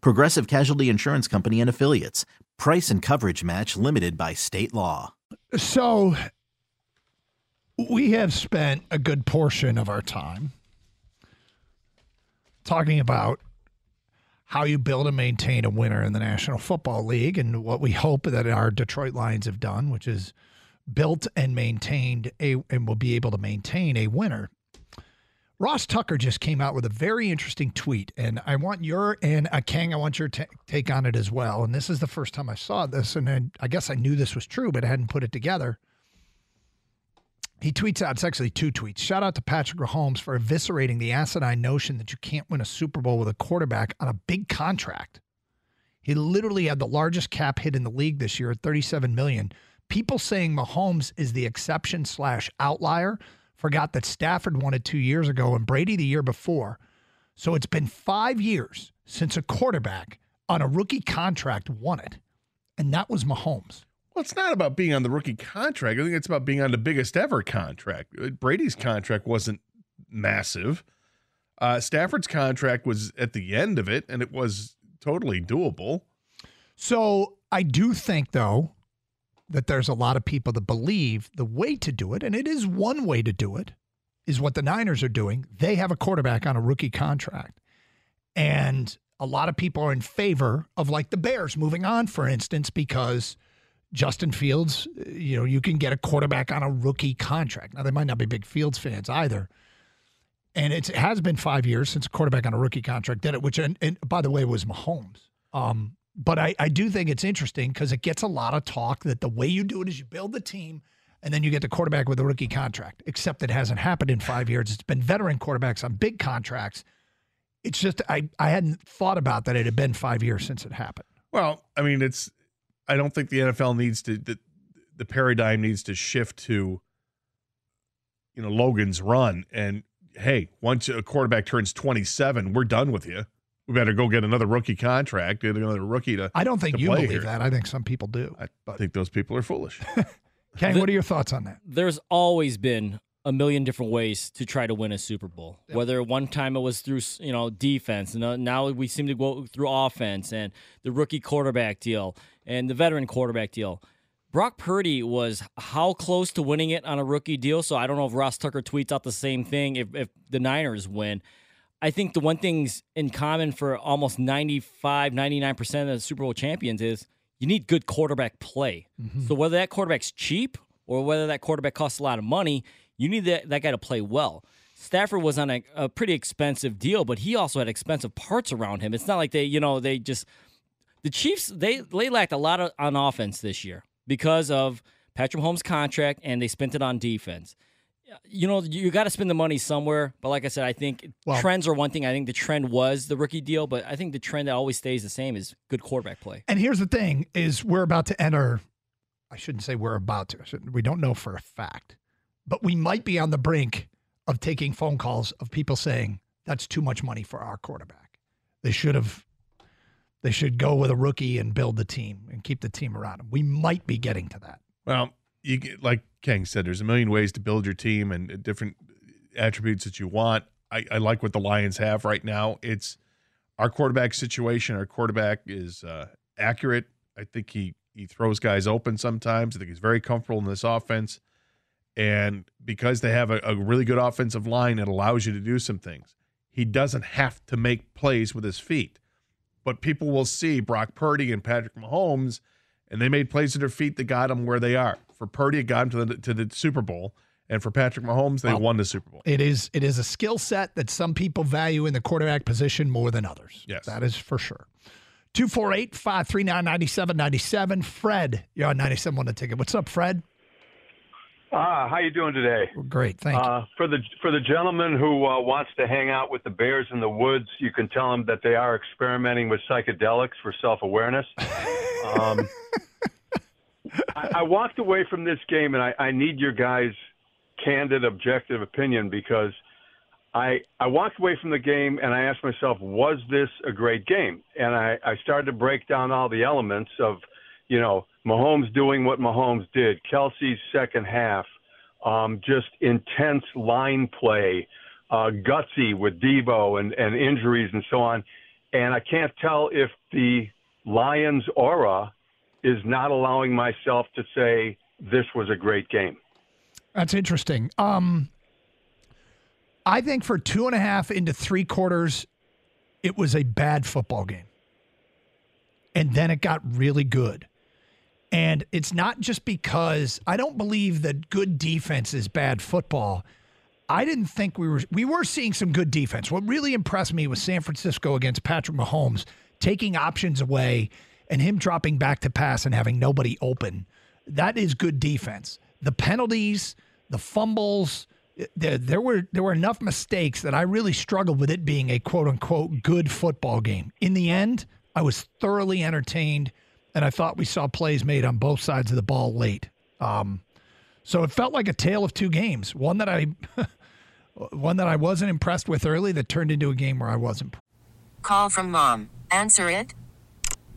Progressive Casualty Insurance Company and Affiliates. Price and coverage match limited by state law. So we have spent a good portion of our time talking about how you build and maintain a winner in the National Football League and what we hope that our Detroit Lions have done, which is built and maintained and will be able to maintain a winner. Ross Tucker just came out with a very interesting tweet, and I want your take on it as well. And this is the first time I saw this, and I guess I knew this was true, but I hadn't put it together. He tweets out, it's actually two tweets. Shout out to Patrick Mahomes for eviscerating the asinine notion that you can't win a Super Bowl with a quarterback on a big contract. He literally had the largest cap hit in the league this year at $37 million. People saying Mahomes is the exception / outlier forgot that Stafford won it 2 years ago and Brady the year before. So it's been 5 years since a quarterback on a rookie contract won it, and that was Mahomes. Well, it's not about being on the rookie contract. I think it's about being on the biggest ever contract. Brady's contract wasn't massive. Stafford's contract was at the end of it, and it was totally doable. So I do think, though, that there's a lot of people that believe the way to do it, and it is one way to do it, is what the Niners are doing. They have a quarterback on a rookie contract. And a lot of people are in favor of, like, the Bears moving on, for instance, because Justin Fields, you can get a quarterback on a rookie contract. Now, they might not be big Fields fans either. And it has been 5 years since a quarterback on a rookie contract did it, which, and by the way, was Mahomes. But I do think it's interesting because it gets a lot of talk that the way you do it is you build the team and then you get the quarterback with a rookie contract, except it hasn't happened in 5 years. It's been veteran quarterbacks on big contracts. It's just I hadn't thought about that it had been 5 years since it happened. Well, I mean, I don't think the NFL needs to the paradigm needs to shift to, Logan's Run. And, hey, once a quarterback turns 27, we're done with you. We better go get another rookie contract, get another rookie to. I don't think you believe that. I think some people do. I think those people are foolish. Kang, what are your thoughts on that? There's always been a million different ways to try to win a Super Bowl. Yep. Whether one time it was through defense, and now we seem to go through offense and the rookie quarterback deal and the veteran quarterback deal. Brock Purdy was how close to winning it on a rookie deal, so I don't know if Ross Tucker tweets out the same thing if the Niners win. I think the one thing's in common for almost 95, 99% of the Super Bowl champions is you need good quarterback play. Mm-hmm. So whether that quarterback's cheap or whether that quarterback costs a lot of money, you need that guy to play well. Stafford was on a pretty expensive deal, but he also had expensive parts around him. It's not like the Chiefs, they lacked a lot on offense this year because of Patrick Mahomes' contract, and they spent it on defense. You got to spend the money somewhere. But like I said, I think trends are one thing. I think the trend was the rookie deal, but I think the trend that always stays the same is good quarterback play. And here's the thing is we're about to enter. I shouldn't say we're about to. We don't know for a fact, but we might be on the brink of taking phone calls of people saying that's too much money for our quarterback. They should go with a rookie and build the team and keep the team around him. We might be getting to that. Well, you get, like Kang said, there's a million ways to build your team and different attributes that you want. I like what the Lions have right now. It's our quarterback situation. Our quarterback is accurate. I think he throws guys open sometimes. I think he's very comfortable in this offense. And because they have a really good offensive line, it allows you to do some things. He doesn't have to make plays with his feet. but people will see Brock Purdy and Patrick Mahomes, and they made plays at their feet that got them where they are. For Purdy, it got him to the Super Bowl. And for Patrick Mahomes, they won the Super Bowl. It is a skill set that some people value in the quarterback position more than others. Yes. That is for sure. 248-539-9797. Fred, you're on 97 on the ticket. What's up, Fred? How you doing today? Well, great, thank you. For the gentleman who wants to hang out with the bears in the woods, you can tell him that they are experimenting with psychedelics for self-awareness. I walked away from this game, and I need your guys' candid, objective opinion, because I walked away from the game and I asked myself, was this a great game? And I started to break down all the elements of, Mahomes doing what Mahomes did, Kelce's second half, just intense line play, gutsy with Debo and injuries and so on. And I can't tell if the Lions aura is not allowing myself to say this was a great game. That's interesting. I think for 2.5 into 3 quarters, it was a bad football game. And then it got really good. And it's not just because I don't believe that good defense is bad football. I didn't think we were seeing some good defense. What really impressed me was San Francisco against Patrick Mahomes taking options away and him dropping back to pass and having nobody open. That is good defense. The penalties, the fumbles, there were enough mistakes that I really struggled with it being a quote-unquote good football game. In the end, I was thoroughly entertained, and I thought we saw plays made on both sides of the ball late. So it felt like a tale of two games, one that I wasn't impressed with early that turned into a game where I wasn't. Call from mom. Answer it.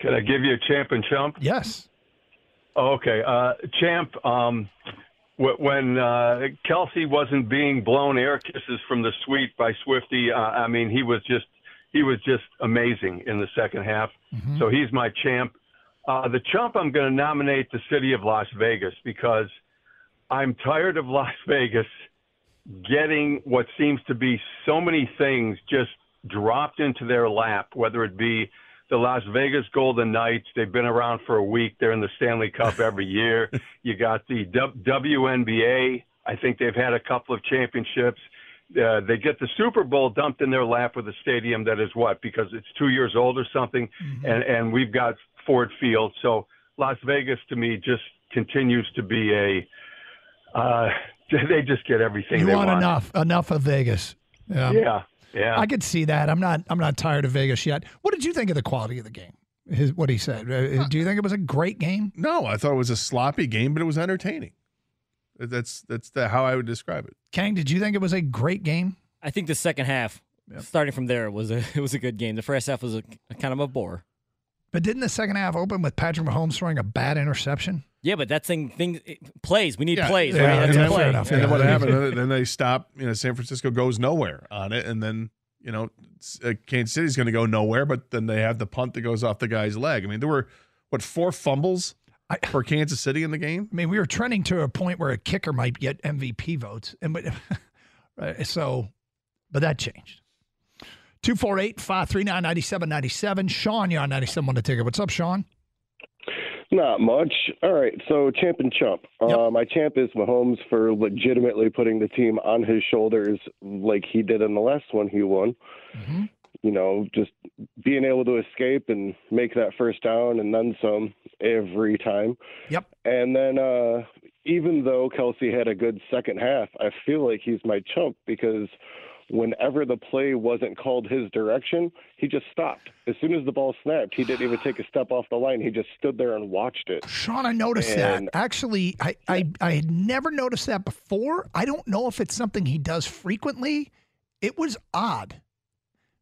Can I give you a champ and chump? Yes. Okay. Champ, When Kelce wasn't being blown air kisses from the suite by Swiftie, he was just amazing in the second half. Mm-hmm. So he's my champ. The chump, I'm going to nominate the city of Las Vegas, because I'm tired of Las Vegas getting what seems to be so many things just dropped into their lap, whether it be the Las Vegas Golden Knights. They've been around for a week. They're in the Stanley Cup every year. You got the WNBA. I think they've had a couple of championships. They get the Super Bowl dumped in their lap with a stadium that is what? Because it's 2 years old or something, mm-hmm. and we've got Ford Field. So Las Vegas, to me, just continues to be a they just get everything you they want. Enough of Vegas. Yeah. I could see that. I'm not tired of Vegas yet. What did you think of the quality of the game? What he said. Do you think it was a great game? No, I thought it was a sloppy game, but it was entertaining. That's how I would describe it. Kang, did you think it was a great game? I think the second half, starting from there, it was a good game. The first half was kind of a bore. But didn't the second half open with Patrick Mahomes throwing a bad interception? Yeah, but that thing plays. We need plays. Yeah, right? That's fair enough. And then what happened? Then they stop. San Francisco goes nowhere on it, and then Kansas City's going to go nowhere. But then they have the punt that goes off the guy's leg. There were 4 fumbles for Kansas City in the game. We were trending to a point where a kicker might get MVP votes, but that changed. 248-539-9797. Sean, you're on 97 on the ticket. What's up, Sean? Not much. All right, so champ and chump. Yep. My champ is Mahomes for legitimately putting the team on his shoulders like he did in the last one he won. Mm-hmm. Just being able to escape and make that first down and then some every time. Yep. And then even though Kelce had a good second half, I feel like he's my chump because – whenever the play wasn't called his direction, he just stopped. As soon as the ball snapped, he didn't even take a step off the line. He just stood there and watched it. Sean, I noticed that. Actually, I had never noticed that before. I don't know if it's something he does frequently. It was odd.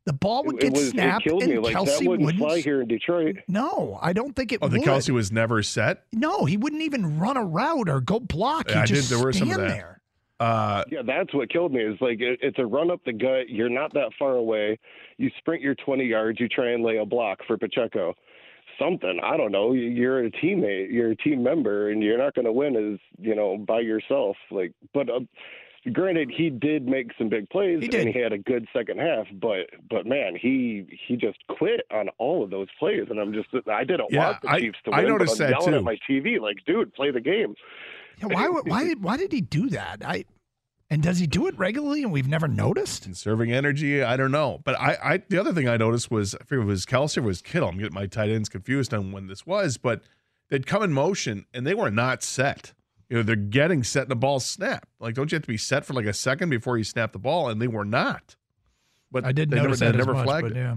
The ball would get snapped, and like, Kelce wouldn't fly here in Detroit. No, I don't think it would. Oh, the Kelce was never set? No, he wouldn't even run a route or go block. He'd just stand there. Yeah, that's what killed me. It's like it's a run up the gut. You're not that far away. You sprint your 20 yards. You try and lay a block for Pacheco. Something, I don't know. You're a teammate. You're a team member, and you're not going to win as by yourself. Like, but. Granted, he did make some big plays, and he had a good second half. But man, he just quit on all of those plays, and I didn't want the Chiefs to win. I noticed that too. At my TV, like, dude, play the game. Yeah, why did he do that? And does he do it regularly, and we've never noticed? Conserving energy, I don't know. But the other thing I noticed was, I forget if it was Kelce or it was Kittle. I'm getting my tight ends confused on when this was, but they'd come in motion, and they were not set. They're getting set and the ball snapped. Like, don't you have to be set for like a second before you snap the ball? And they were not. But I didn't notice that. They never flagged it. Yeah.